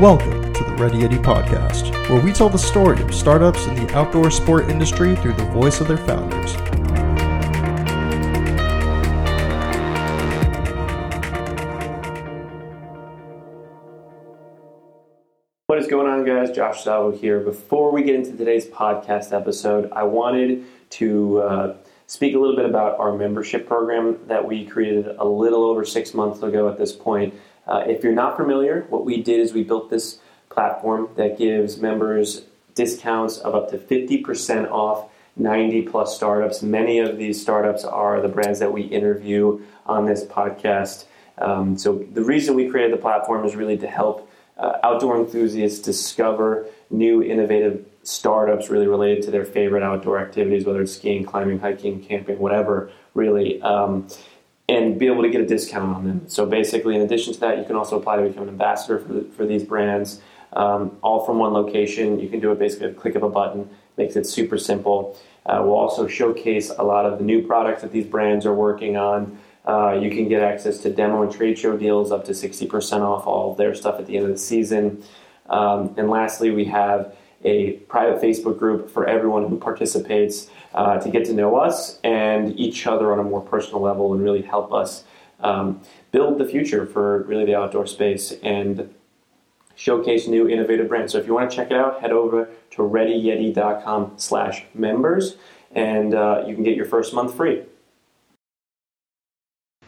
Welcome to the Red Yeti Podcast, where we tell the story of startups in the outdoor sport industry through the voice of their founders. What is going on, guys? Josh Salvo here. Before we get into today's podcast episode, I wanted to speak a little bit about our membership program that we created a little over 6 months ago at this point. If you're not familiar, what we did is we built this platform that gives members discounts of up to 50% off 90 plus startups. Many of these startups are the brands that we interview on this podcast. So the reason we created the platform is really to help outdoor enthusiasts discover new innovative startups really related to their favorite outdoor activities, whether it's skiing, climbing, hiking, camping, whatever, really. And be able to get a discount on them. So basically, in addition to that, you can also apply to become an ambassador for these brands, all from one location. You can do it basically with a click of a button. Makes it super simple. We'll also showcase a lot of the new products that these brands are working on. You can get access to demo and trade show deals, up to 60% off all of their stuff at the end of the season. And lastly, we have a private Facebook group for everyone who participates to get to know us and each other on a more personal level and really help us build the future for really the outdoor space and showcase new innovative brands. So if you want to check it out, head over to readyyeti.com/members and you can get your first month free.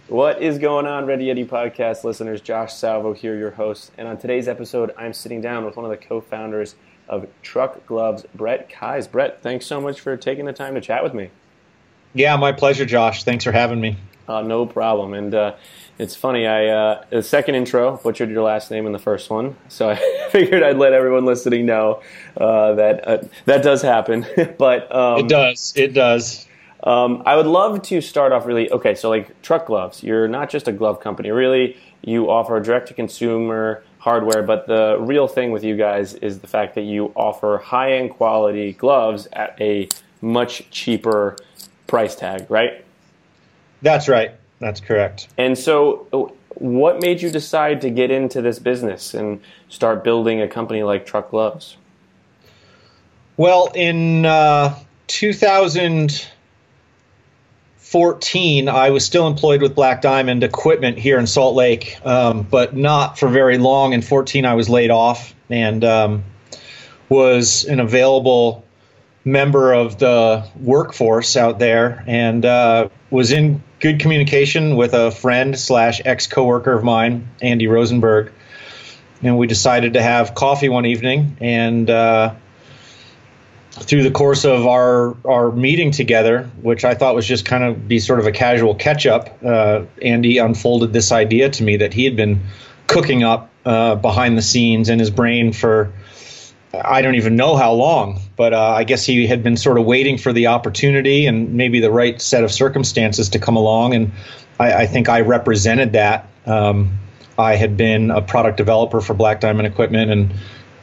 What is going on, Red Yeti Podcast listeners? Josh Salvo here, your host. And on today's episode, I'm sitting down with one of the co-founders of Truck Gloves, Brett Kais. Brett, thanks so much for taking the time to chat with me. Yeah, my pleasure, Josh. Thanks for having me. No problem. And it's funny, I the second intro butchered your last name in the first one, so I figured I'd let everyone listening know that does happen. But it does. I would love to start off really, okay, so like Truck Gloves, you're not just a glove company. Really, you offer direct-to-consumer hardware, but the real thing with you guys is the fact that you offer high-end quality gloves at a much cheaper price tag, right? That's right. That's correct. And so what made you decide to get into this business and start building a company like Truck Gloves? Well, in 2014, I was still employed with Black Diamond Equipment here in Salt Lake, but not for very long. In 2014, I was laid off and was an available member of the workforce out there, and was in good communication with a friend / ex-coworker of mine, Andy Rosenberg, and we decided to have coffee one evening. And through the course of our meeting together, which I thought was just kind of be sort of a casual catch-up, Andy unfolded this idea to me that he had been cooking up behind the scenes in his brain for I don't even know how long, but I guess he had been sort of waiting for the opportunity and maybe the right set of circumstances to come along, and I think I represented that. I had been a product developer for Black Diamond Equipment and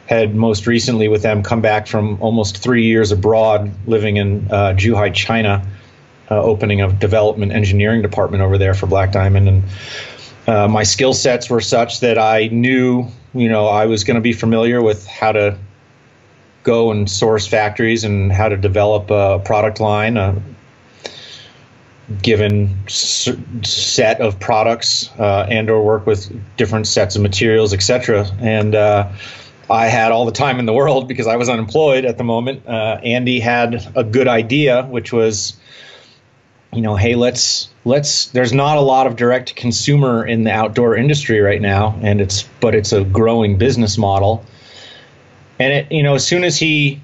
had most recently with them come back from almost 3 years abroad living in Zhuhai, China, opening a development engineering department over there for Black Diamond. And my skill sets were such that I knew, I was going to be familiar with how to go and source factories and how to develop a product line, a given set of products, and or work with different sets of materials, etc. And I had all the time in the world because I was unemployed at the moment. Andy had a good idea, which was, hey, let's. There's not a lot of direct consumer in the outdoor industry right now, and it's a growing business model. And it, as soon as he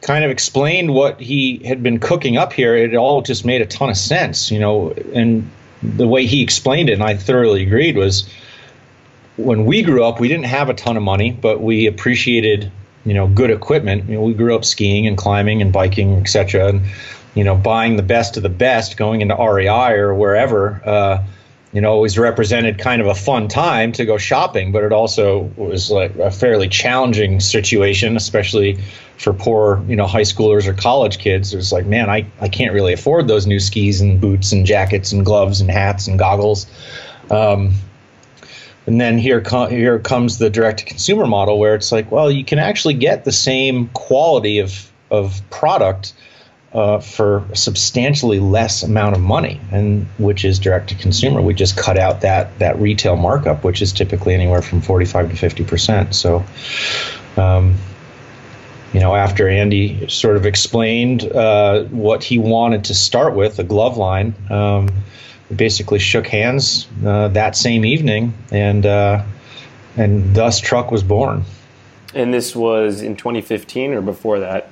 kind of explained what he had been cooking up here, it all just made a ton of sense, And the way he explained it, and I thoroughly agreed, was, when we grew up, we didn't have a ton of money, but we appreciated, good equipment. We grew up skiing and climbing and biking, et cetera, and, buying the best of the best, going into REI or wherever, always represented kind of a fun time to go shopping, but it also was like a fairly challenging situation, especially for poor, high schoolers or college kids. It was like, man, I can't really afford those new skis and boots and jackets and gloves and hats and goggles. And then here comes the direct-to-consumer model, where it's like, well, you can actually get the same quality of product for a substantially less amount of money, and which is direct-to-consumer. We just cut out that retail markup, which is typically anywhere from 45% to 50%. So, after Andy sort of explained what he wanted to start with, a glove line, we basically shook hands that same evening, and thus Truck was born. And this was in 2015 or before that?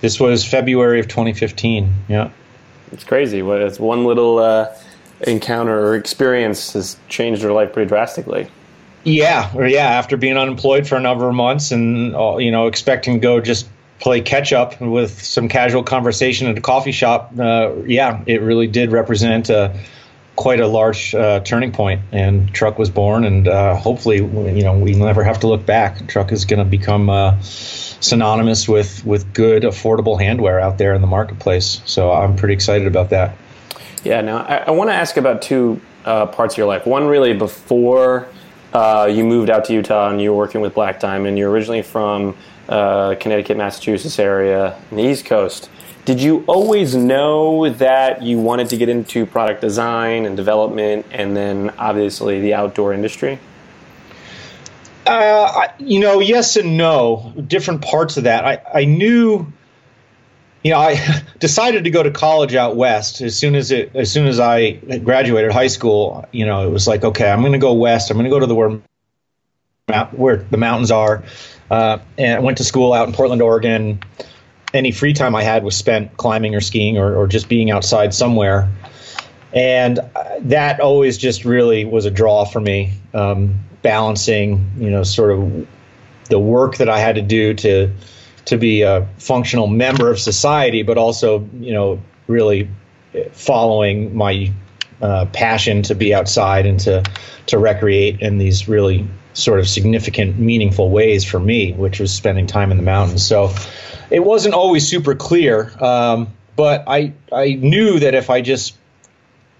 This was February of 2015, yeah. It's crazy. It's one little encounter or experience has changed your life pretty drastically. Yeah, after being unemployed for a number of months and, expecting to go just play catch-up with some casual conversation at a coffee shop, it really did represent quite a large turning point, and Truck was born, and hopefully, we never have to look back. Truck is going to become synonymous with good, affordable handwear out there in the marketplace, so I'm pretty excited about that. Yeah, now, I want to ask about two parts of your life. One, really, before you moved out to Utah and you were working with Black Diamond. You're originally from Connecticut, Massachusetts area, on the East Coast. Did you always know that you wanted to get into product design and development, and then obviously the outdoor industry? Yes and no. Different parts of that. I knew. I decided to go to college out west as soon as I graduated high school. It was like, okay, I'm going to go west. I'm going to go to where the mountains are. And I went to school out in Portland, Oregon. Any free time I had was spent climbing or skiing or just being outside somewhere. And that always just really was a draw for me, balancing, sort of the work that I had to do to be a functional member of society, but also, really following my passion to be outside and to recreate in these really sort of significant, meaningful ways for me, which was spending time in the mountains. So it wasn't always super clear, but I knew that if I just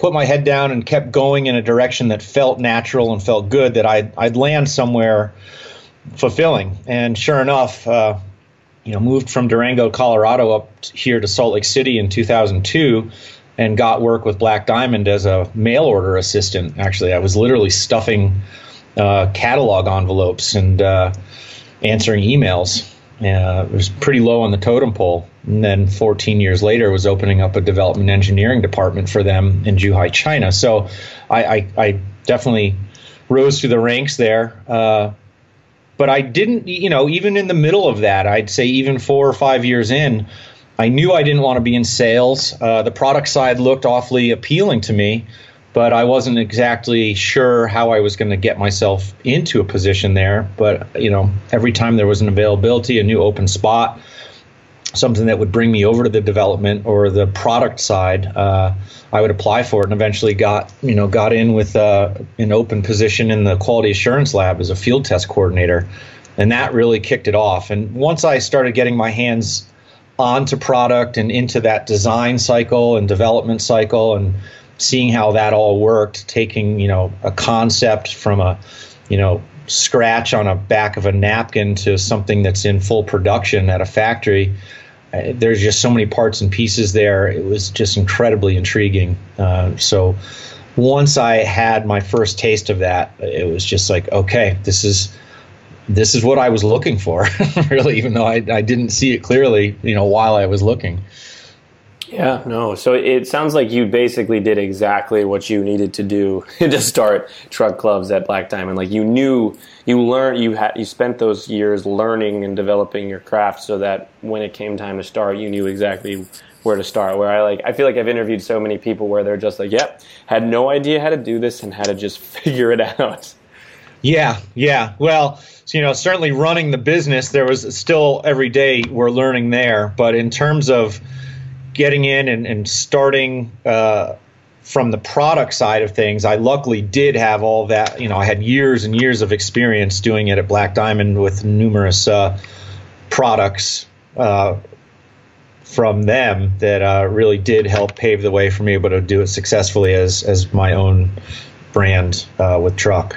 put my head down and kept going in a direction that felt natural and felt good, that I'd land somewhere fulfilling. And sure enough, moved from Durango, Colorado up here to Salt Lake City in 2002 and got work with Black Diamond as a mail order assistant. Actually, I was literally stuffing catalog envelopes and answering emails. It was pretty low on the totem pole. And then 14 years later was opening up a development engineering department for them in Zhuhai, China. So I definitely rose through the ranks there. But I didn't, even in the middle of that, I'd say even 4 or 5 years in, I knew I didn't want to be in sales. The product side looked awfully appealing to me, but I wasn't exactly sure how I was going to get myself into a position there. But, every time there was an availability, a new open spot, something that would bring me over to the development or the product side, I would apply for it, and eventually got in with an open position in the quality assurance lab as a field test coordinator, and that really kicked it off. And once I started getting my hands onto product and into that design cycle and development cycle, and seeing how that all worked, taking a concept from a scratch on a back of a napkin to something that's in full production at a factory. There's just so many parts and pieces there. It was just incredibly intriguing. So once I had my first taste of that, it was just like, okay, this is what I was looking for, really, even though I didn't see it clearly, while I was looking. Yeah, no. So it sounds like you basically did exactly what you needed to do to start Truck Gloves at Black Diamond. Like you knew, you learned, you spent those years learning and developing your craft so that when it came time to start, you knew exactly where to start. Where I feel like I've interviewed so many people where they're just like, yep, had no idea how to do this and how to just figure it out. Yeah. Well, certainly running the business, there was still every day we're learning there. But in terms of getting in and starting from the product side of things, I luckily did have all that. I had years and years of experience doing it at Black Diamond with numerous products from them that really did help pave the way for me able to do it successfully as my own brand with Truck.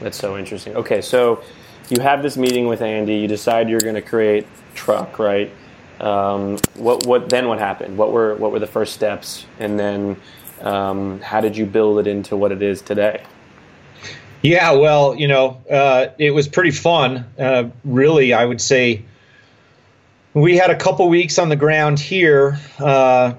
That's so interesting. Okay, so you have this meeting with Andy. You decide you're going to create Truck, right? What happened? What were the first steps, and then how did you build it into what it is today? Yeah, well, it was pretty fun. Really, I would say we had a couple weeks on the ground here,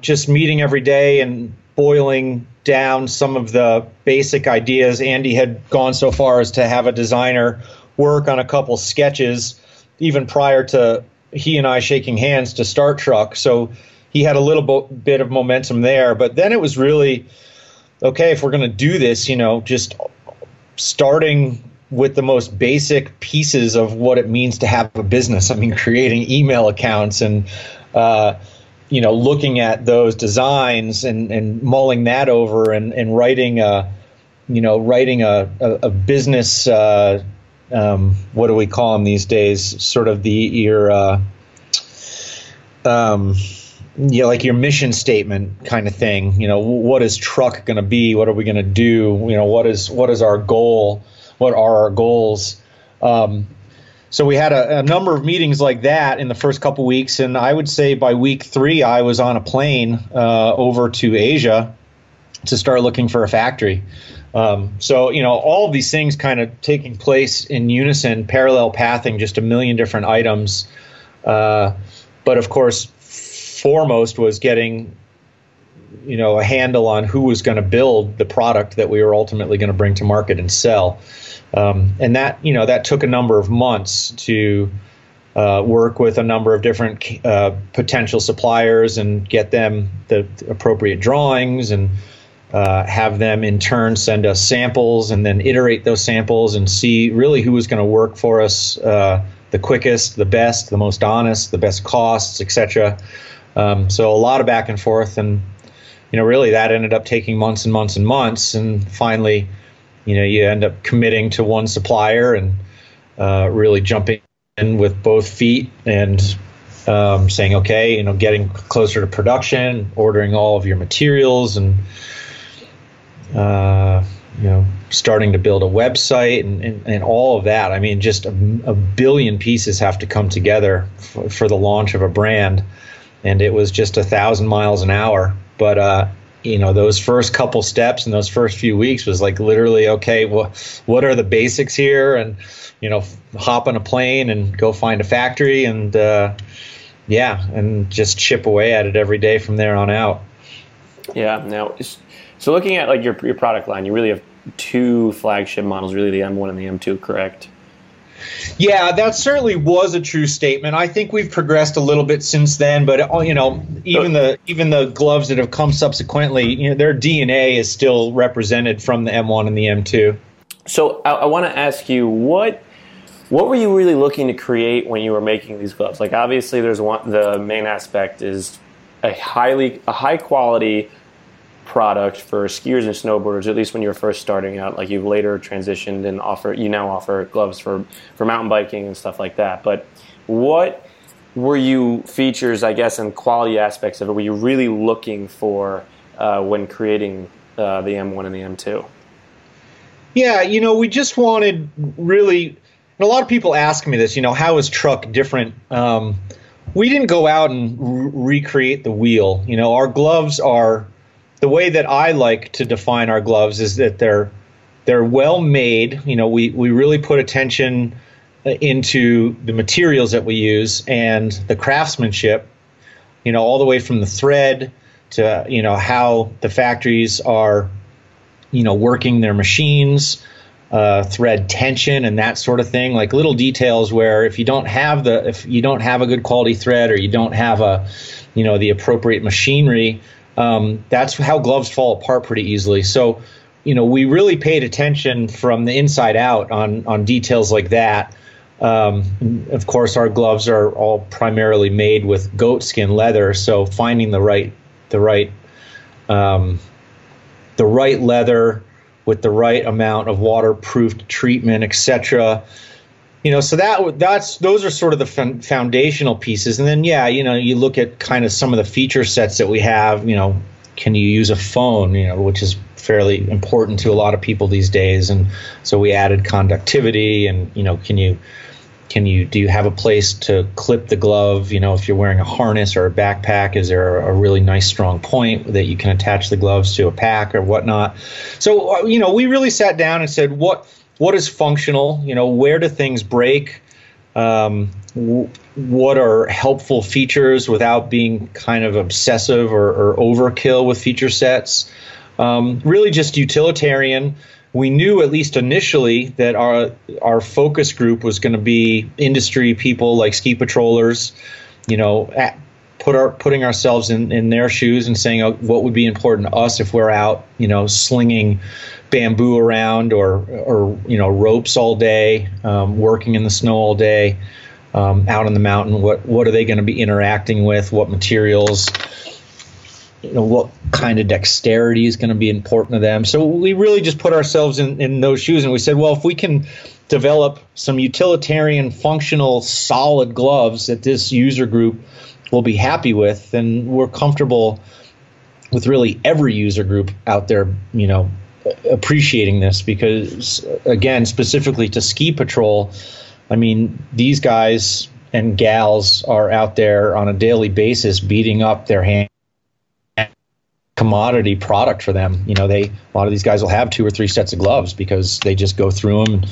just meeting every day and boiling down some of the basic ideas. Andy had gone so far as to have a designer work on a couple sketches, even prior to he and I shaking hands to start Truck. So he had a little bit of momentum there. But then it was really, okay, if we're going to do this, just starting with the most basic pieces of what it means to have a business. I mean, creating email accounts and, looking at those designs and mulling that over and writing a business, what do we call them these days? Sort of your mission statement kind of thing. What is Truck going to be? What are we going to do? What is our goal? What are our goals? So we had a number of meetings like that in the first couple weeks, and I would say by week 3, I was on a plane over to Asia to start looking for a factory. So all of these things kind of taking place in unison, parallel pathing, just a million different items. But of course, foremost was getting, a handle on who was going to build the product that we were ultimately going to bring to market and sell. And that, that took a number of months to work with a number of different potential suppliers and get them the appropriate drawings and have them in turn send us samples and then iterate those samples and see really who was going to work for us the quickest, the best, the most honest, the best costs, etc. So a lot of back and forth, and really that ended up taking months and months and months, and finally you end up committing to one supplier and really jumping in with both feet and saying okay, getting closer to production, ordering all of your materials, and starting to build a website and all of that. I mean, just a billion pieces have to come together for the launch of a brand. And it was just 1,000 miles an hour. But, those first couple steps and those first few weeks was like literally, okay, well, what are the basics here? And, hop on a plane and go find a factory and, and just chip away at it every day from there on out. Yeah. Now, so looking at like your product line, you really have two flagship models, really the M1 and the M2, correct? Yeah, that certainly was a true statement. I think we've progressed a little bit since then, but even the gloves that have come subsequently, their DNA is still represented from the M1 and the M2. So I want to ask you, what were you really looking to create when you were making these gloves? Like obviously, there's the main aspect is a high quality product for skiers and snowboarders, at least when you're first starting out. Like you've later transitioned and offer gloves for mountain biking and stuff like that. But what were you features, I guess, and quality aspects of it were you really looking for when creating the M1 and the M2? Yeah, we just wanted really, and a lot of people ask me this, how is Truck different? We didn't go out and recreate the wheel. Our gloves are, the way that I like to define our gloves is that they're well made. We really put attention into the materials that we use and the craftsmanship, all the way from the thread to, how the factories are, working their machines, thread tension and that sort of thing, like little details where if you don't have a good quality thread or you don't have the appropriate machinery, that's how gloves fall apart pretty easily. So, we really paid attention from the inside out on details like that. Of course, our gloves are all primarily made with goat skin leather. So finding the right leather with the right amount of waterproof treatment, etc. So those are sort of the foundational pieces. And then, you look at kind of some of the feature sets that we have, can you use a phone, which is fairly important to a lot of people these days. And so we added conductivity and, you know, do you have a place to clip the glove? You know, if you're wearing a harness or a backpack, is there a really nice strong point that you can attach the gloves to a pack or whatnot? So, you know, we really sat down and said, what is functional? You know, where do things break? What are helpful features without being kind of obsessive or overkill with feature sets? Really just utilitarian. We knew, at least initially, that our focus group was going to be industry people like ski patrollers, you know, putting ourselves in their shoes and saying, oh, what would be important to us if we're out, you know, slinging bamboo around or you know, ropes all day, working in the snow all day, out on the mountain. What are they going to be interacting with? What materials? You know, what kind of dexterity is going to be important to them? So we really just put ourselves in those shoes, and we said, well, if we can develop some utilitarian, functional, solid gloves that this user group will be happy with, then we're comfortable with really every user group out there, you know, appreciating this. Because, again, specifically to ski patrol, I mean, these guys and gals are out there on a daily basis beating up their hands. Commodity product for them. You know, a lot of these guys will have 2 or 3 sets of gloves because they just go through them.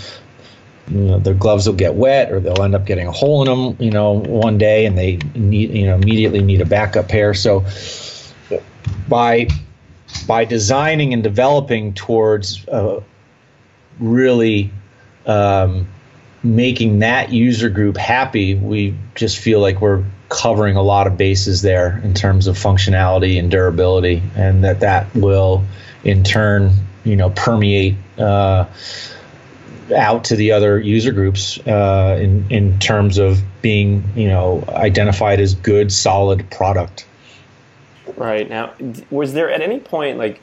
You know, their gloves will get wet, or they'll end up getting a hole in them, you know, one day, and they need, you know, immediately need a backup pair. So by designing and developing towards really making that user group happy, we just feel like we're covering a lot of bases there in terms of functionality and durability, and that will in turn, you know, permeate out to the other user groups in terms of being, you know, identified as good, solid product. Right. Now, was there at any point, like,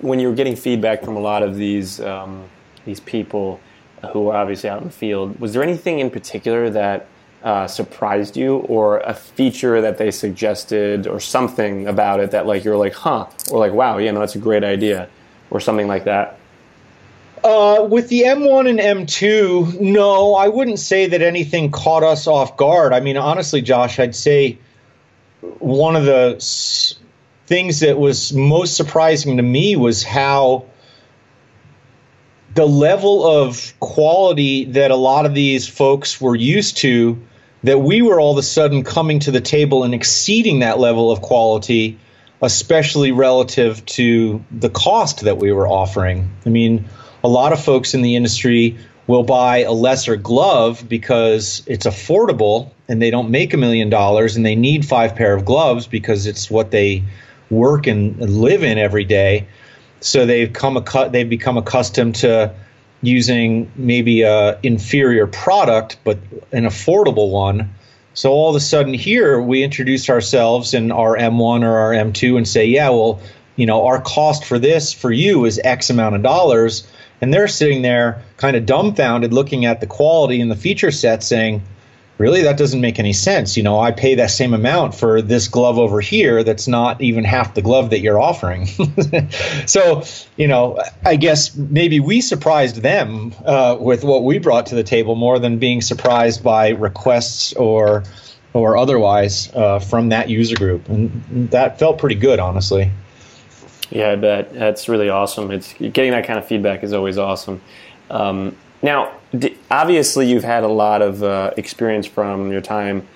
when you were getting feedback from a lot of these people who are obviously out in the field, was there anything in particular that surprised you, or a feature that they suggested, or something about it that, like, you're like, huh, or like, wow, yeah, no, that's a great idea, or something like that? With the M1 and M2, no, I wouldn't say that anything caught us off guard. I mean, honestly, Josh, I'd say one of the things that was most surprising to me was how the level of quality that a lot of these folks were used to, that we were all of a sudden coming to the table and exceeding that level of quality, especially relative to the cost that we were offering. I mean, a lot of folks in the industry will buy a lesser glove because it's affordable and they don't make $1 million and they need 5 pair of gloves because it's what they work and live in every day. So they've become accustomed to using maybe an inferior product, but an affordable one. So all of a sudden here we introduce ourselves in our M1 or our M2 and say, yeah, well, you know, our cost for this for you is X amount of dollars. And they're sitting there kind of dumbfounded looking at the quality and the feature set saying, really, that doesn't make any sense. You know, I pay that same amount for this glove over here that's not even half the glove that you're offering. So, you know, I guess maybe we surprised them with what we brought to the table more than being surprised by requests or otherwise from that user group. And that felt pretty good, honestly. Yeah, I bet. That's really awesome. Getting that kind of feedback is always awesome. Now, obviously, you've had a lot of experience from your time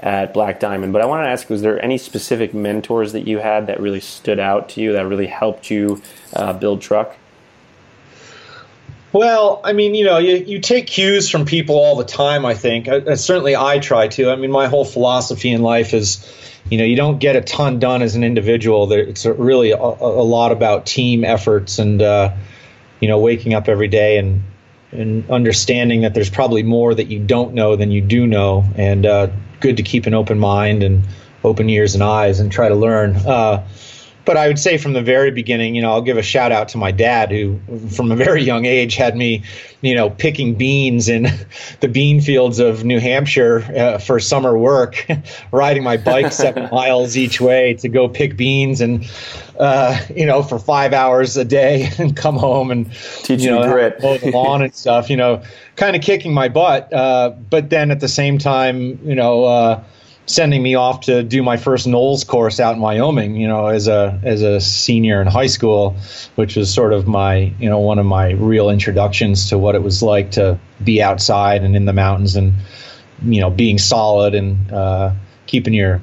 at Black Diamond, but I want to ask, was there any specific mentors that you had that really stood out to you, that really helped you build Truck? Well, I mean, you know, you take cues from people all the time, I think. Certainly I try to. I mean, my whole philosophy in life is, you know, you don't get a ton done as an individual. It's really a lot about team efforts and, you know, waking up every day and understanding that there's probably more that you don't know than you do know, and good to keep an open mind and open ears and eyes and try to learn. But I would say from the very beginning, you know, I'll give a shout out to my dad, who from a very young age had me, you know, picking beans in the bean fields of New Hampshire for summer work, riding my bike 7 miles each way to go pick beans and, you know, for 5 hours a day and come home and, teach you know, grit. Mow the lawn and stuff, you know, kind of kicking my butt. But then at the same time, you know, sending me off to do my first Knowles course out in Wyoming, you know, as a senior in high school, which was sort of my, you know, one of my real introductions to what it was like to be outside and in the mountains and, you know, being solid and keeping your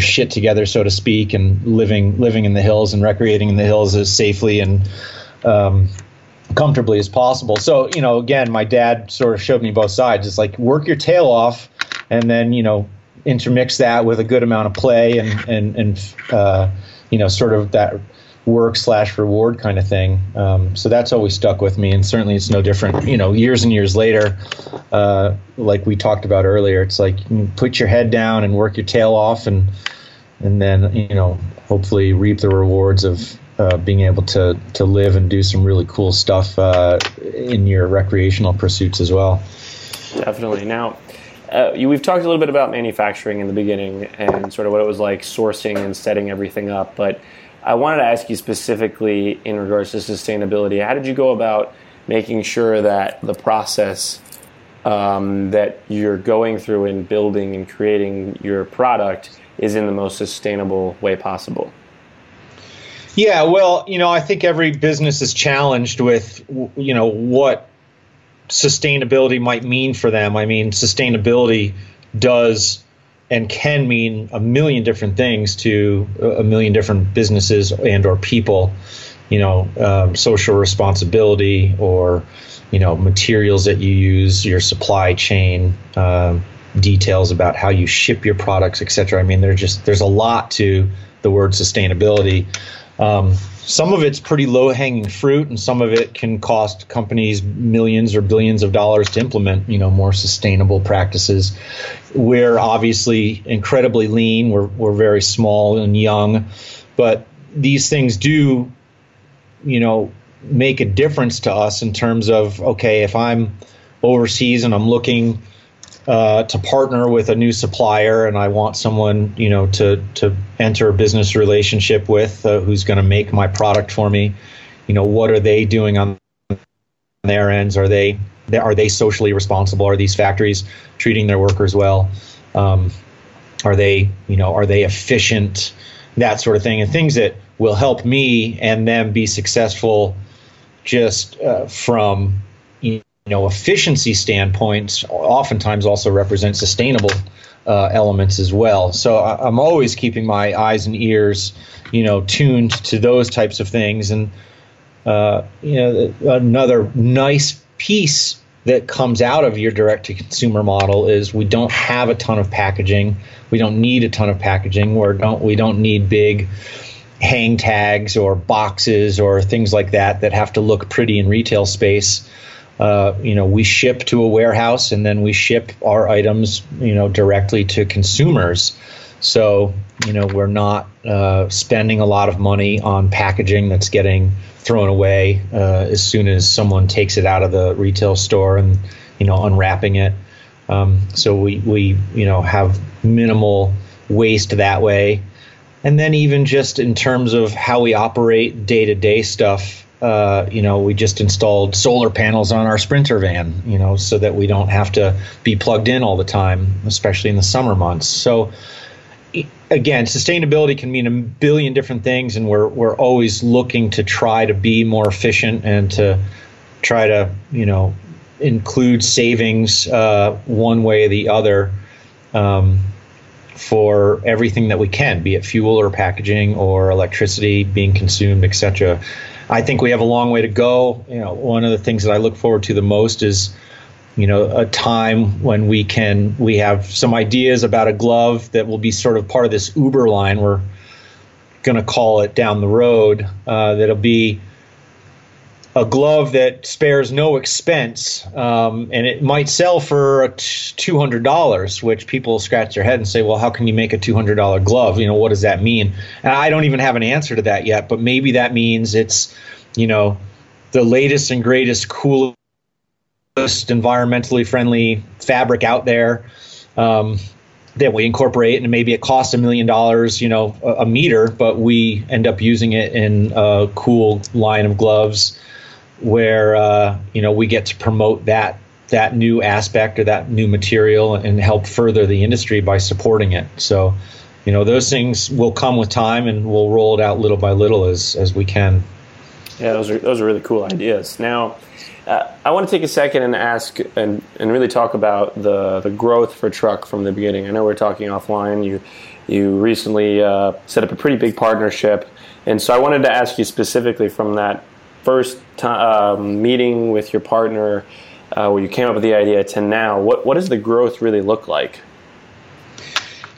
shit together, so to speak, and living in the hills and recreating in the hills as safely and comfortably as possible. So, you know, again, my dad sort of showed me both sides. It's like work your tail off and then, you know, intermix that with a good amount of play and you know, sort of that work/reward kind of thing. So that's always stuck with me, and certainly it's no different, you know, years and years later. Like we talked about earlier, it's like you put your head down and work your tail off, and then, you know, hopefully reap the rewards of being able to live and do some really cool stuff in your recreational pursuits as well. Definitely. Now, we've talked a little bit about manufacturing in the beginning and sort of what it was like sourcing and setting everything up, but I wanted to ask you specifically in regards to sustainability. How did you go about making sure that the process that you're going through in building and creating your product is in the most sustainable way possible? Yeah, well, you know, I think every business is challenged with, you know, what sustainability might mean for them. I mean, sustainability does and can mean a million different things to a million different businesses and or people, you know, social responsibility or, you know, materials that you use, your supply chain, details about how you ship your products, etc. I mean, there's a lot to the word sustainability. Some of it's pretty low-hanging fruit, and some of it can cost companies millions or billions of dollars to implement, you know, more sustainable practices. We're obviously incredibly lean. We're very small and young, but these things do, you know, make a difference to us in terms of, okay, if I'm overseas and I'm looking to partner with a new supplier, and I want someone, you know, to enter a business relationship with who's going to make my product for me. You know, what are they doing on their ends? Are they socially responsible? Are these factories treating their workers well? Are they efficient? That sort of thing, and things that will help me and them be successful, just from, you know, efficiency standpoints, oftentimes also represent sustainable elements as well. So I'm always keeping my eyes and ears, you know, tuned to those types of things. And, you know, another nice piece that comes out of your direct-to-consumer model is we don't have a ton of packaging. We don't need a ton of packaging. We don't need big hang tags or boxes or things like that have to look pretty in retail space. You know, we ship to a warehouse and then we ship our items, you know, directly to consumers. So, you know, we're not spending a lot of money on packaging that's getting thrown away as soon as someone takes it out of the retail store and, you know, unwrapping it. So we you know, have minimal waste that way. And then even just in terms of how we operate day-to-day stuff, you know, we just installed solar panels on our Sprinter van, you know, so that we don't have to be plugged in all the time, especially in the summer months. So, again, sustainability can mean a billion different things, and we're always looking to try to be more efficient and to try to, you know, include savings one way or the other for everything that we can, be it fuel or packaging or electricity being consumed, etc. I think we have a long way to go. You know, one of the things that I look forward to the most is, you know, a time when we have some ideas about a glove that will be sort of part of this Uber line. We're going to call it down the road. That'll be a glove that spares no expense, and it might sell for $200, which people scratch their head and say, well, how can you make a $200 glove? You know, what does that mean? And I don't even have an answer to that yet, but maybe that means it's, you know, the latest and greatest, coolest, environmentally friendly fabric out there that we incorporate, and maybe it costs $1 million, you know, a meter, but we end up using it in a cool line of gloves where, you know, we get to promote that new aspect or that new material and help further the industry by supporting it. So, you know, those things will come with time, and we'll roll it out little by little as we can. Yeah, those are really cool ideas. Now, I want to take a second and ask and really talk about the growth for Truck from the beginning. I know we're talking offline. You recently set up a pretty big partnership, and so I wanted to ask you specifically from that first meeting with your partner where you came up with the idea to now, what does the growth really look like?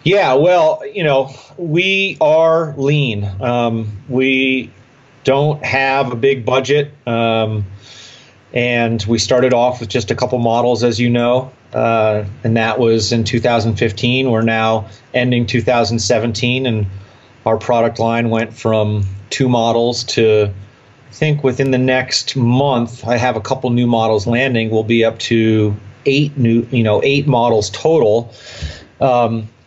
Yeah, well, you know, we are lean. We don't have a big budget, and we started off with just a couple models, as you know, and that was in 2015. We're now ending 2017, and our product line went from 2 models to, I think within the next month, I have a couple new models landing. We'll be up to 8 models total.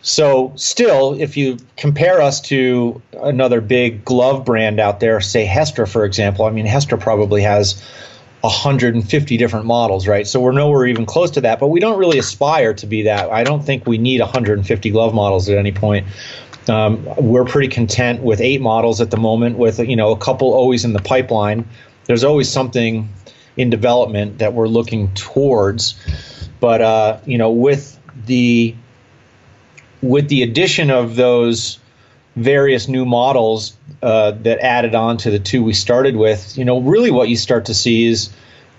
So still, if you compare us to another big glove brand out there, say Hestra, for example, I mean, Hestra probably has 150 different models, right? So we're nowhere even close to that, but we don't really aspire to be that. I don't think we need 150 glove models at any point. We're pretty content with 8 models at the moment, with, you know, a couple always in the pipeline. There's always something in development that we're looking towards, but you know, with the addition of those various new models that added on to the 2 we started with, you know, really what you start to see is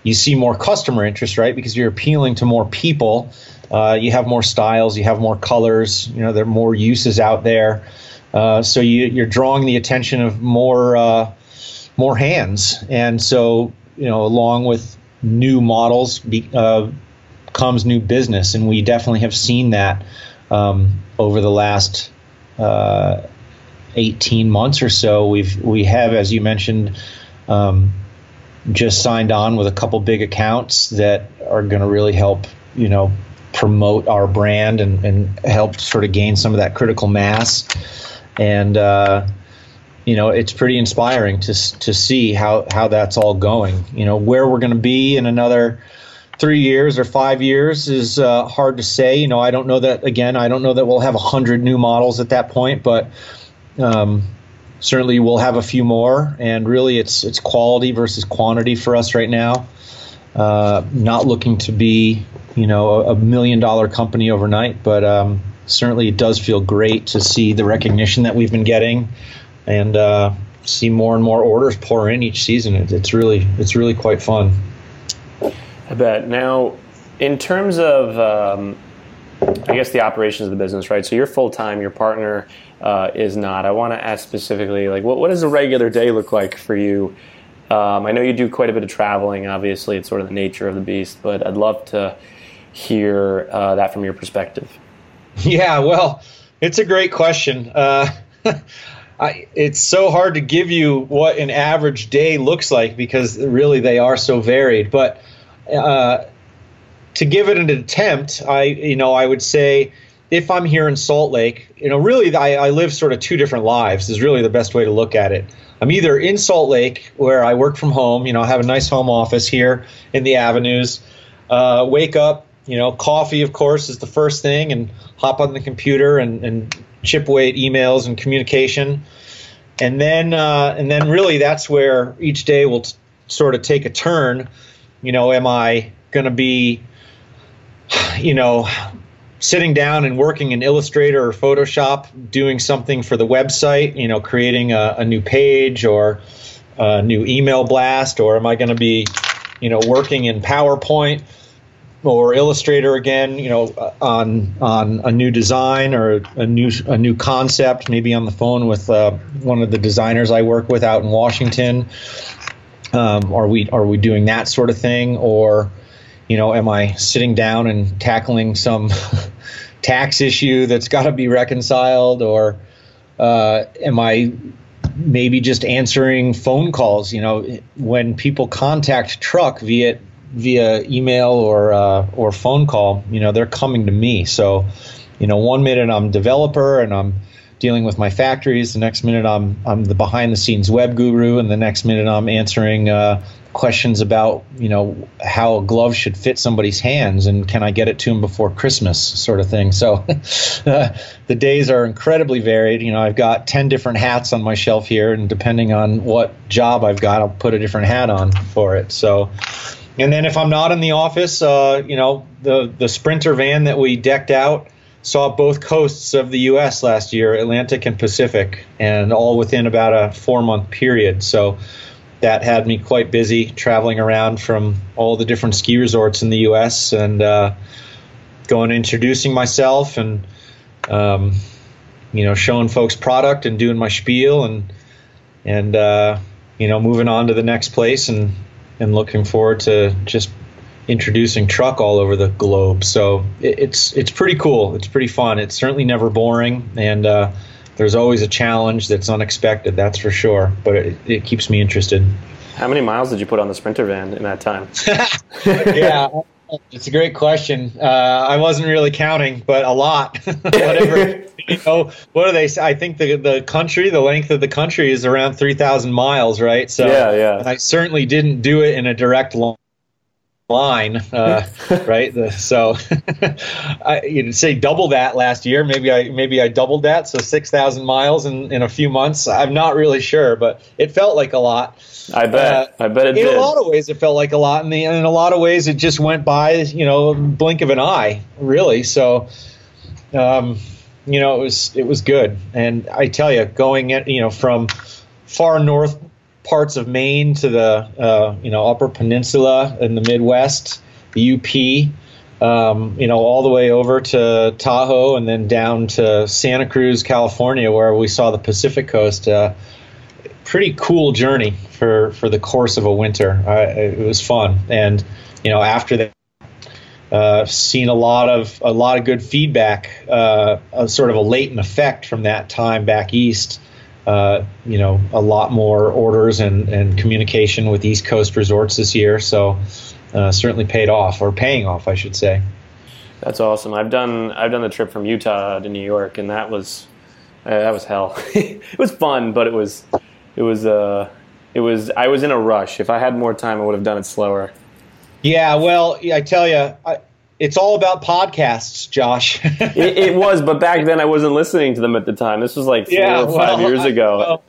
you see more customer interest, right? Because you're appealing to more people. You have more styles, you have more colors, you know, there are more uses out there. So you're drawing the attention of more hands. And so, you know, along with new models comes new business. And we definitely have seen that over the last 18 months or so. We have, as you mentioned, just signed on with a couple big accounts that are going to really help, you know, promote our brand and help sort of gain some of that critical mass. And, you know, it's pretty inspiring to see how that's all going. You know, where we're going to be in another 3 years or 5 years is hard to say. You know, I don't know that we'll have 100 new models at that point, but certainly we'll have a few more. And really it's quality versus quantity for us right now. Not looking to be, you know, a $1 million company overnight, but certainly it does feel great to see the recognition that we've been getting, and see more and more orders pour in each season. It's really quite fun. I bet. Now, in terms of, I guess, the operations of the business, right? So you're full-time, your partner is not. I want to ask specifically, like, what does a regular day look like for you? I know you do quite a bit of traveling, obviously. It's sort of the nature of the beast, but I'd love to hear that from your perspective. Yeah, well, it's a great question. It's so hard to give you what an average day looks like, because really they are so varied. But to give it an attempt, I would say if I'm here in Salt Lake, you know, really I live sort of 2 different lives is really the best way to look at it. I'm either in Salt Lake, where I work from home, you know, I have a nice home office here in the Avenues, wake up, you know, coffee, of course, is the first thing, and hop on the computer and chip away at emails and communication. And then really that's where each day will sort of take a turn. You know, am I going to be, you know, sitting down and working in Illustrator or Photoshop, doing something for the website, you know, creating a new page or a new email blast? Or am I going to be, you know, working in PowerPoint or Illustrator again, you know, on a new design or a new concept, maybe on the phone with one of the designers I work with out in Washington? Are we doing that sort of thing, or, you know, am I sitting down and tackling some tax issue that's got to be reconciled, or am I maybe just answering phone calls? You know, when people contact Truck via email or phone call, you know, they're coming to me. So, you know, one minute I'm developer and I'm dealing with my factories, the next minute I'm the behind the scenes web guru, and the next minute I'm answering questions about, you know, how a glove should fit somebody's hands and can I get it to them before Christmas, sort of thing. So the days are incredibly varied. You know, I've got 10 different hats on my shelf here, and depending on what job I've got, I'll put a different hat on for it. So, and then if I'm not in the office, you know, the Sprinter van that we decked out saw both coasts of the U.S. last year, Atlantic and Pacific, and all within about a 4-month period. So that had me quite busy traveling around from all the different ski resorts in the U.S. and going and introducing myself and, you know, showing folks product and doing my spiel and you know, moving on to the next place and looking forward to just introducing Truck all over the globe. So it's pretty cool. It's pretty fun. It's certainly never boring, and there's always a challenge that's unexpected, that's for sure, but it keeps me interested. How many miles did you put on the Sprinter van in that time? Yeah, it's a great question. I wasn't really counting, but a lot. Whatever. You know, what do they say? I think the country, the length of the country is around 3,000 miles, right? So yeah. I certainly didn't do it in a direct line, right? So you'd say double that last year. Maybe I doubled that, so 6,000 miles in a few months. I'm not really sure, but it felt like a lot. I bet it did. In a lot of ways, it felt like a lot, and in a lot of ways, it just went by, you know, blink of an eye, really. So, you know, it was good, and I tell you, going at, you know, from far north parts of Maine to the you know, Upper Peninsula and the Midwest, the UP, you know, all the way over to Tahoe and then down to Santa Cruz, California, where we saw the Pacific Coast. Pretty cool journey for the course of a winter. It was fun, and you know, after that, seen a lot of good feedback, sort of a latent effect from that time back east. You know, a lot more orders and communication with East Coast resorts this year. So certainly paying off, I should say. That's awesome. I've done the trip from Utah to New York, and that was hell. It was fun, but it was I was in a rush. If I had more time, I would have done it slower. Yeah, well, I tell you, it's all about podcasts, Josh. it was, but back then I wasn't listening to them at the time. This was like 4 or 5 years ago.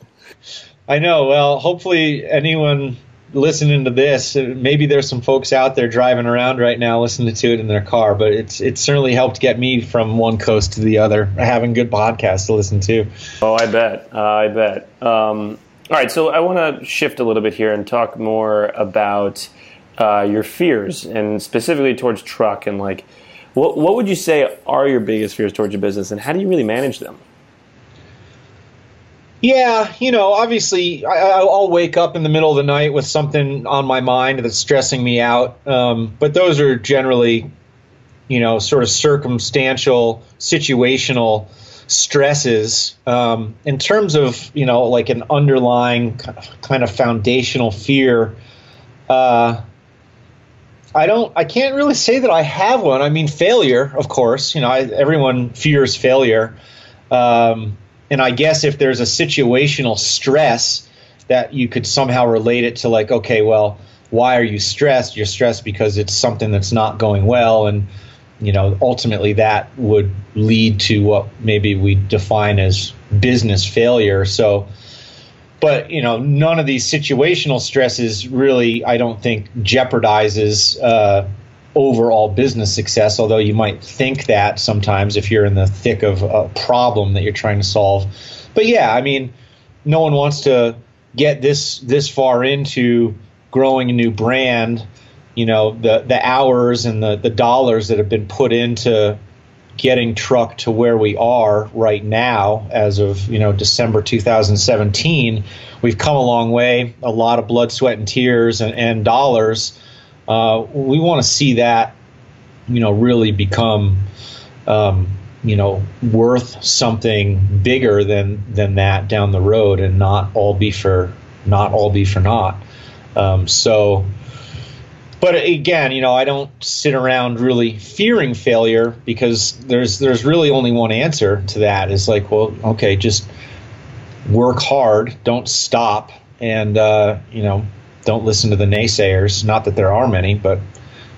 I know. Well, hopefully anyone listening to this, maybe there's some folks out there driving around right now listening to it in their car, but it certainly helped get me from one coast to the other, having good podcasts to listen to. Oh, I bet. All right, so I want to shift a little bit here and talk more about your fears, and specifically towards Truck, and like what would you say are your biggest fears towards your business, and how do you really manage them? Yeah, you know, obviously I'll wake up in the middle of the night with something on my mind that's stressing me out, but those are generally, you know, sort of circumstantial, situational stresses. In terms of, you know, like an underlying kind of foundational fear, I can't really say that I have one. I mean, failure, of course. You know, everyone fears failure. And I guess if there's a situational stress that you could somehow relate it to, like, okay, well, why are you stressed? You're stressed because it's something that's not going well. And, you know, ultimately that would lead to what maybe we define as business failure. So, but, you know, none of these situational stresses really, I don't think, jeopardizes overall business success, although you might think that sometimes if you're in the thick of a problem that you're trying to solve. But, yeah, I mean, no one wants to get this far into growing a new brand, you know, the hours and the dollars that have been put into getting truck to where we are right now as of, December 2017, we've come a long way, a lot of blood, sweat, and tears and dollars. We want to see that, really become, worth something bigger than that down the road, and not all be for naught. But again, I don't sit around really fearing failure, because there's really only one answer to that. It's like, well, okay, just work hard, don't stop, and don't listen to the naysayers. Not that there are many, but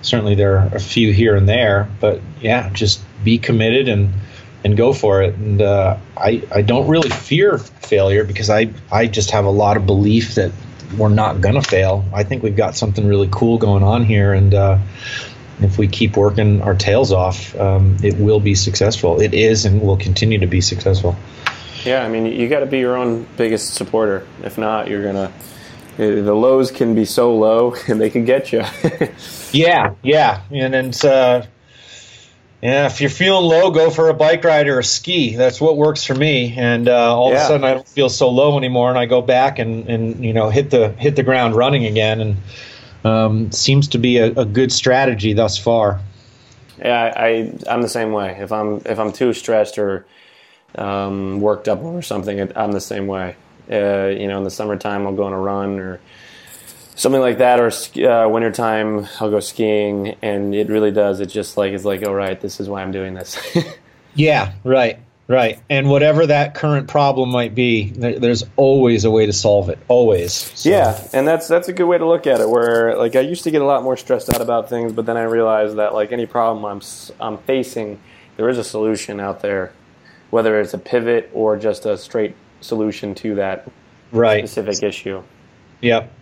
certainly there are a few here and there. But yeah, just be committed and go for it. And I don't really fear failure, because I just have a lot of belief that we're not going to fail. I think we've got something really cool going on here. And if we keep working our tails off, it will be successful. It is and will continue to be successful. Yeah, I mean, you got to be your own biggest supporter. If not, you're going to... The lows can be so low, and they can get you. Yeah. And if you're feeling low, go for a bike ride or a ski. That's what works for me. And all of a sudden, I don't feel so low anymore, and I go back and hit the ground running again. And seems to be a good strategy thus far. Yeah, I'm the same way. If I'm too stressed or worked up over something, I'm the same way. In the summertime, I'll go on a run or something like that, or wintertime, I'll go skiing, and it really does. It's just like, it's like, all right, this is why I'm doing this. Yeah, right. And whatever that current problem might be, there's always a way to solve it, always. So. Yeah, and that's a good way to look at it, where, like, I used to get a lot more stressed out about things, but then I realized that, like, any problem I'm facing, there is a solution out there, whether it's a pivot or just a straight solution to that specific issue. Yep.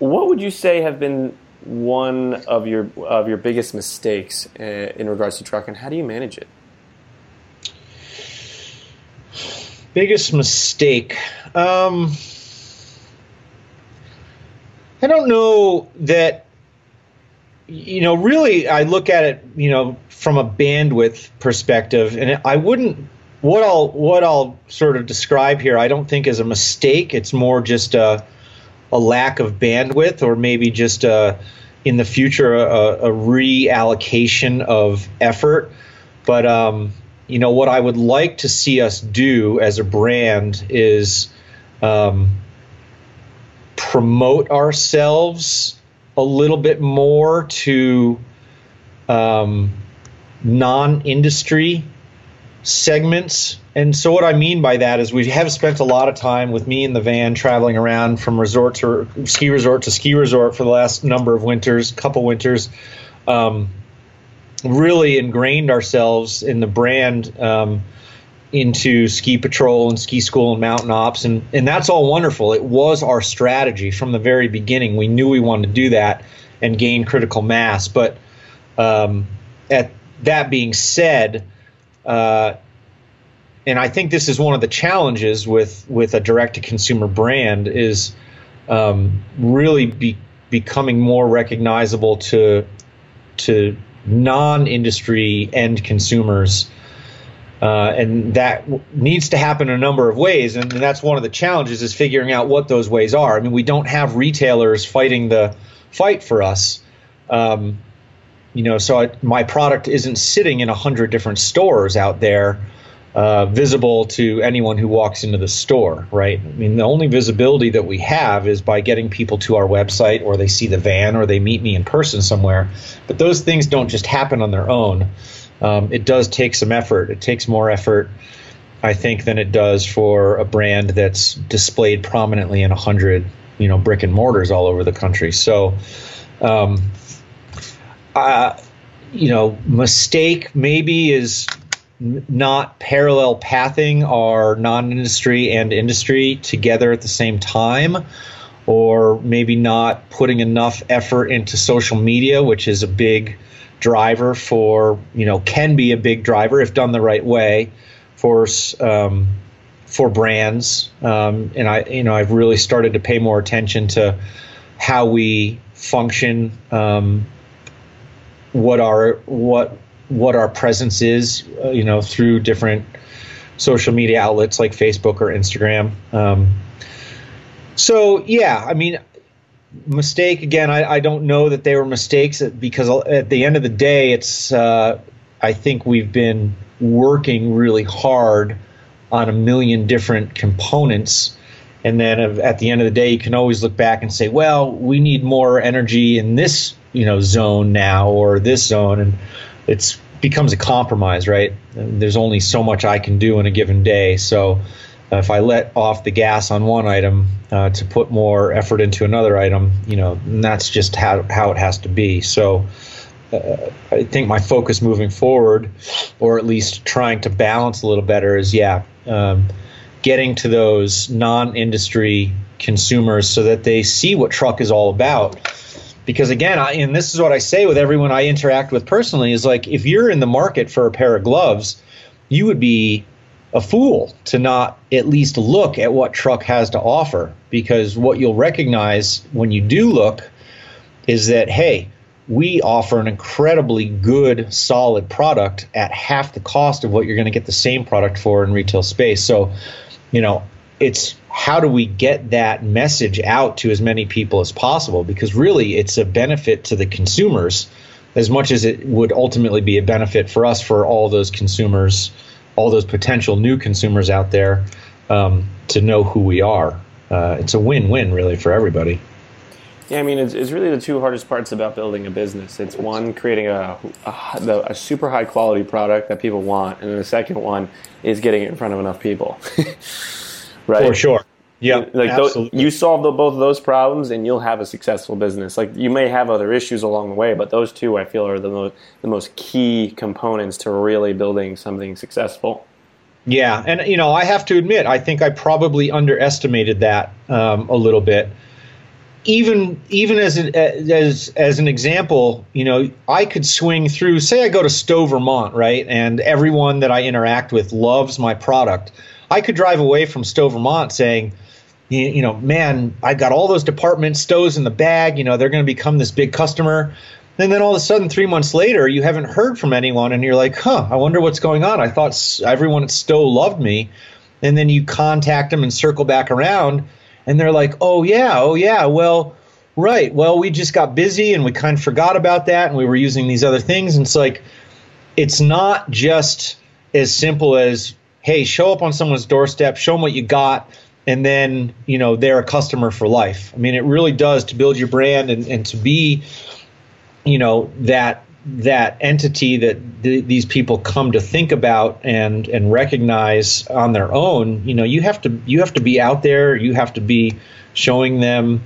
What would you say have been one of your biggest mistakes in regards to trucking? How do you manage it? Biggest mistake. I don't know that. Really, I look at it, from a bandwidth perspective, and I wouldn't. What I'll sort of describe here, I don't think is a mistake. It's more just a lack of bandwidth, or maybe just in the future a reallocation of effort. But what I would like to see us do as a brand is promote ourselves a little bit more to non-industry segments. And so what I mean by that is, we have spent a lot of time with me in the van traveling around from resort to ski resort for the last couple winters, really ingrained ourselves in the brand into ski patrol and ski school and mountain ops. And that's all wonderful. It was our strategy from the very beginning. We knew we wanted to do that and gain critical mass. But at that being said, and I think this is one of the challenges with a direct-to-consumer brand, is really becoming more recognizable to non-industry end consumers. And that needs to happen in a number of ways, and that's one of the challenges, is figuring out what those ways are. I mean, we don't have retailers fighting the fight for us. So my product isn't sitting in 100 different stores out there, visible to anyone who walks into the store, right? I mean, the only visibility that we have is by getting people to our website, or they see the van, or they meet me in person somewhere. But those things don't just happen on their own. It does take some effort. It takes more effort, I think, than it does for a brand that's displayed prominently in 100, brick and mortars all over the country. So, mistake maybe is not parallel pathing our non-industry and industry together at the same time, or maybe not putting enough effort into social media, which is a big driver can be a big driver if done the right way for brands. And I've really started to pay more attention to how we function, what what our presence is, you know, through different social media outlets like Facebook or Instagram. So, yeah, I mean, mistake, again, I don't know that they were mistakes, because at the end of the day, it's I think we've been working really hard on a million different components. And then at the end of the day, you can always look back and say, well, we need more energy in this, you know, zone now, or this zone. And it becomes a compromise, right? There's only so much I can do in a given day. So if I let off the gas on one item to put more effort into another item, you know, that's just how it has to be. So I think my focus moving forward, or at least trying to balance a little better, is, yeah, getting to those non-industry consumers so that they see what truck is all about. Because again, and this is what I say with everyone I interact with personally, is like, if you're in the market for a pair of gloves, you would be a fool to not at least look at what truck has to offer. Because what you'll recognize when you do look is that, hey, we offer an incredibly good, solid product at half the cost of what you're going to get the same product for in retail space. So, you know, it's how do we get that message out to as many people as possible? Because really, it's a benefit to the consumers as much as it would ultimately be a benefit for us, for all those consumers, all those potential new consumers out there, to know who we are. It's a win-win, really, for everybody. Yeah, I mean, it's really the two hardest parts about building a business. It's one, creating a super high-quality product that people want, and then the second one is getting it in front of enough people. Right? For sure. Yeah, like you solve both of those problems, and you'll have a successful business. Like, you may have other issues along the way, but those two, I feel, are the most key components to really building something successful. Yeah, and, you know, I have to admit, I think I probably underestimated that a little bit. Even as an example, you know, I could swing through, say I go to Stowe, Vermont, right? And everyone that I interact with loves my product. I could drive away from Stowe, Vermont saying, you know, man, I've got all those department stores in the bag. You know, they're going to become this big customer. And then all of a sudden, 3 months later, you haven't heard from anyone. And you're like, huh, I wonder what's going on. I thought everyone at Stowe loved me. And then you contact them and circle back around. And they're like, oh, yeah, well, right. Well, we just got busy and we kind of forgot about that and we were using these other things. And it's like, it's not just as simple as, hey, show up on someone's doorstep, show them what you got, and then, you know, they're a customer for life. I mean, it really does, to build your brand and to be, you know, that entity that these people come to think about and recognize on their own. You know, you have to be out there. You have to be showing them,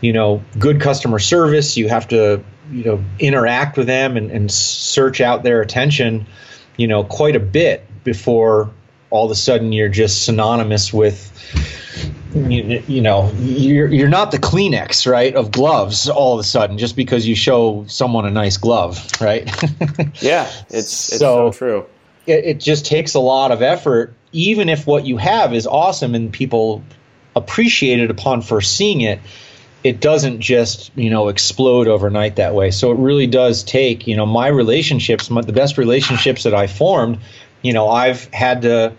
you know, good customer service. You have to, you know, interact with them and search out their attention, you know, quite a bit before all of a sudden you're just synonymous with, you know, you're not the Kleenex, right, of gloves all of a sudden just because you show someone a nice glove, right? Yeah, it's so true. It just takes a lot of effort, even if what you have is awesome and people appreciate it upon first seeing it. It doesn't just, you know, explode overnight that way. So it really does take, you know, my relationships, the best relationships that I formed, you know, I've had to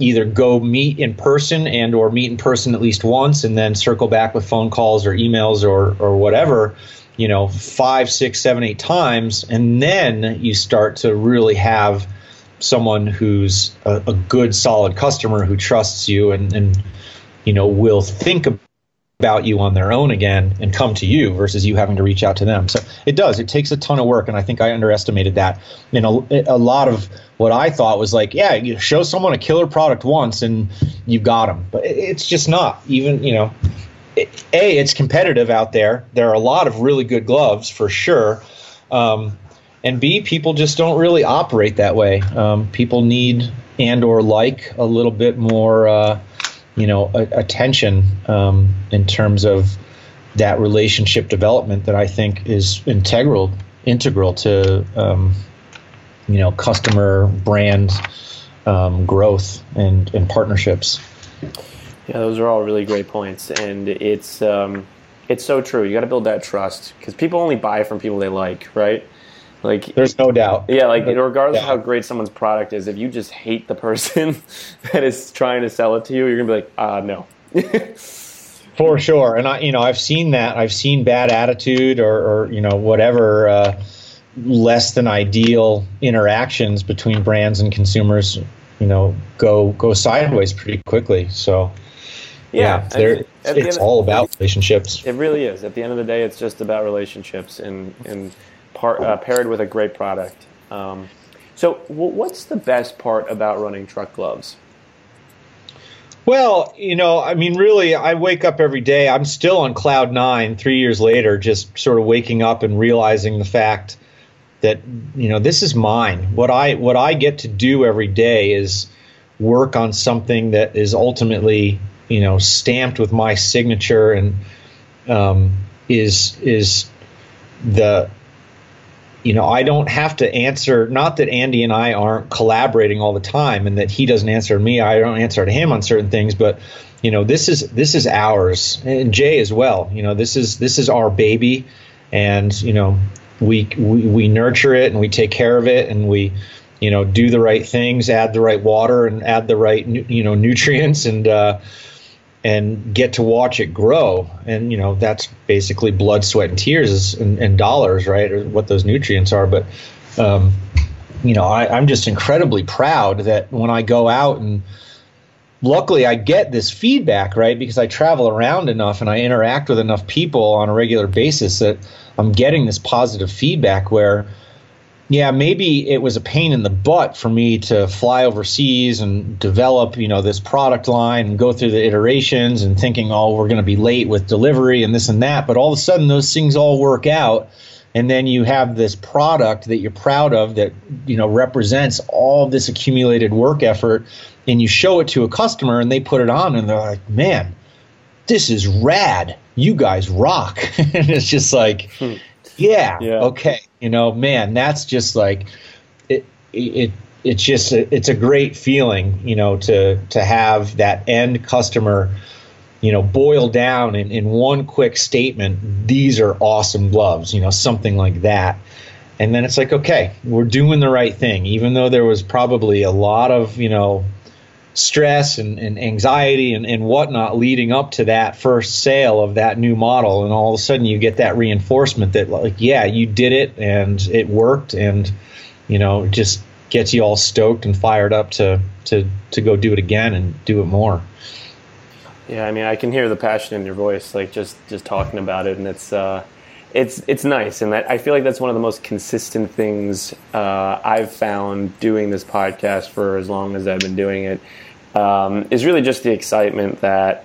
either go meet in person or meet in person at least once and then circle back with phone calls or emails or whatever, you know, 5, 6, 7, 8 times. And then you start to really have someone who's a good, solid customer who trusts you and you know, will think about you on their own again and come to you versus you having to reach out to them. So it does. It takes a ton of work. And I think I underestimated that. You know, a lot of what I thought was like, yeah, you show someone a killer product once and you've got them. But it's just not even, you know, it's competitive out there. There are a lot of really good gloves for sure. And B, people just don't really operate that way. People need or like a little bit more, you know, attention in terms of that relationship development that I think is integral to, you know, customer brand growth and partnerships. Yeah, those are all really great points. And it's so true. You got to build that trust because people only buy from people they like, right? Like, there's no doubt. Yeah, like regardless of how great someone's product is, if you just hate the person that is trying to sell it to you, you're gonna be like, no. For sure. And I've seen that. I've seen bad attitude or whatever less than ideal interactions between brands and consumers, go sideways pretty quickly. So it's all about relationships. It really is. At the end of the day, it's just about relationships and paired with a great product. What's the best part about running Truck Gloves? Well, really, I wake up every day. I'm still on cloud nine 3 years later, just sort of waking up and realizing the fact that, this is mine. What I get to do every day is work on something that is ultimately, stamped with my signature and is the, I don't have to answer, not that Andy and I aren't collaborating all the time and that he doesn't answer me, I don't answer to him on certain things, but, this is ours, and Jay as well. This is our baby, and, we nurture it and we take care of it, and we, do the right things, add the right water and add the right, nutrients and get to watch it grow. And, that's basically blood, sweat, and tears and dollars, right, or what those nutrients are. But, I'm just incredibly proud that when I go out, and luckily I get this feedback, right, because I travel around enough and I interact with enough people on a regular basis that I'm getting this positive feedback where, yeah, maybe it was a pain in the butt for me to fly overseas and develop, this product line and go through the iterations and thinking, we're going to be late with delivery and this and that. But all of a sudden, those things all work out. And then you have this product that you're proud of that, represents all this accumulated work effort. And you show it to a customer and they put it on and they're like, man, this is rad. You guys rock. And it's just like, yeah. Okay. Man, that's just like it's a great feeling, to have that end customer, boil down in one quick statement, these are awesome gloves, something like that. And then it's like, okay, we're doing the right thing, even though there was probably a lot of, stress and anxiety and whatnot leading up to that first sale of that new model, and all of a sudden you get that reinforcement that, like, yeah, you did it and it worked, and it just gets you all stoked and fired up to go do it again and do it more. Yeah, I can hear the passion in your voice, like just talking about it, and it's nice, and I feel like that's one of the most consistent things I've found doing this podcast for as long as I've been doing it, is really just the excitement that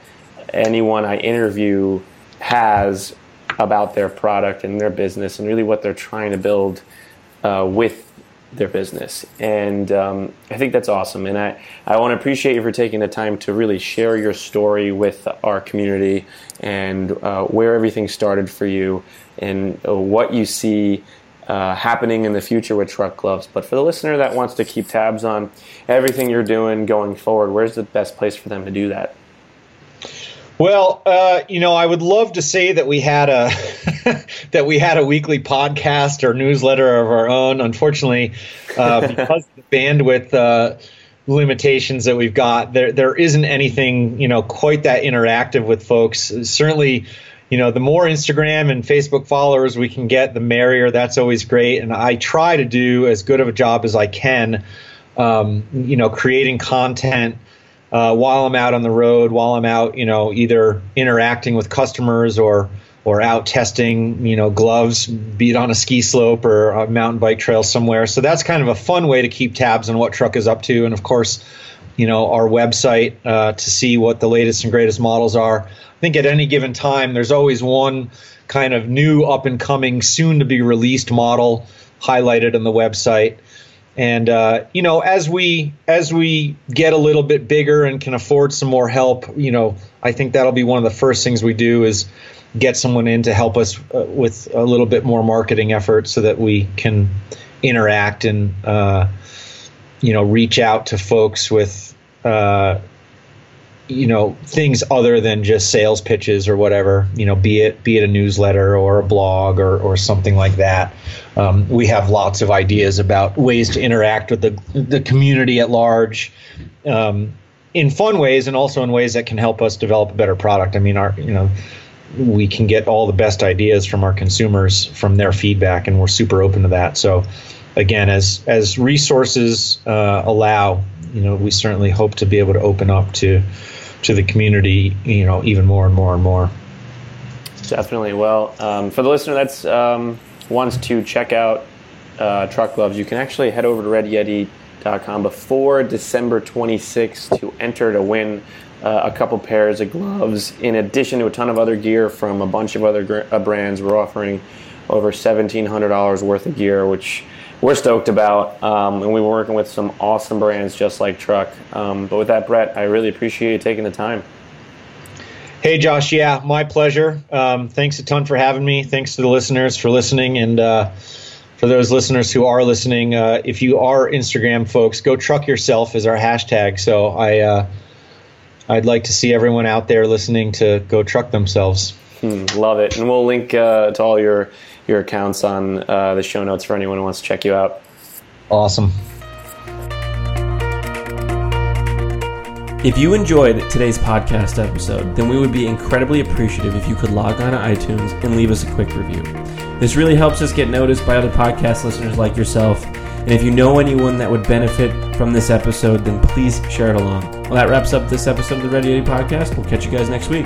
anyone I interview has about their product and their business and really what they're trying to build with their business. And I think that's awesome, and I want to appreciate you for taking the time to really share your story with our community and where everything started for you and what you see happening in the future with Truck Gloves. But for the listener that wants to keep tabs on everything you're doing going forward, where's the best place for them to do that? Well, I would love to say that we had a weekly podcast or newsletter of our own. Unfortunately, because of the bandwidth limitations that we've got, there isn't anything quite that interactive with folks. Certainly, the more Instagram and Facebook followers we can get, the merrier. That's always great, and I try to do as good of a job as I can, creating content. While I'm out on the road, while I'm out, either interacting with customers or out testing, gloves, be it on a ski slope or a mountain bike trail somewhere. So that's kind of a fun way to keep tabs on what Truck is up to. And, of course, our website to see what the latest and greatest models are. I think at any given time there's always one kind of new up-and-coming, soon-to-be-released model highlighted on the website. And, as we get a little bit bigger and can afford some more help, I think that'll be one of the first things we do is get someone in to help us with a little bit more marketing effort so that we can interact and, reach out to folks with you know, things other than just sales pitches or whatever, you know, be it a newsletter or a blog or something like that. We have lots of ideas about ways to interact with the community at large, in fun ways and also in ways that can help us develop a better product. I mean, we can get all the best ideas from our consumers from their feedback, and we're super open to that. So again, as resources allow, we certainly hope to be able to open up to the community, even more and more and more. Definitely. Well, for the listener that's wants to check out Truck Gloves, you can actually head over to RedYeti.com before December 26th to enter to win a couple pairs of gloves, in addition to a ton of other gear from a bunch of other brands. We're offering over $1,700 worth of gear, which we're stoked about, and we were working with some awesome brands just like Truck. But with that, Brett, I really appreciate you taking the time. Hey, Josh. Yeah, my pleasure. Thanks a ton for having me. Thanks to the listeners for listening. And for those listeners who are listening, if you are Instagram folks, go truck yourself is our hashtag. So I'd like to see everyone out there listening to go truck themselves. Love it. And we'll link to all your accounts on the show notes for anyone who wants to check you out. Awesome. If you enjoyed today's podcast episode, then we would be incredibly appreciative if you could log on to iTunes and leave us a quick review. This really helps us get noticed by other podcast listeners like yourself. And if you know anyone that would benefit from this episode, then please share it along. Well, that wraps up this episode of the Red Yeti Podcast. We'll catch you guys next week.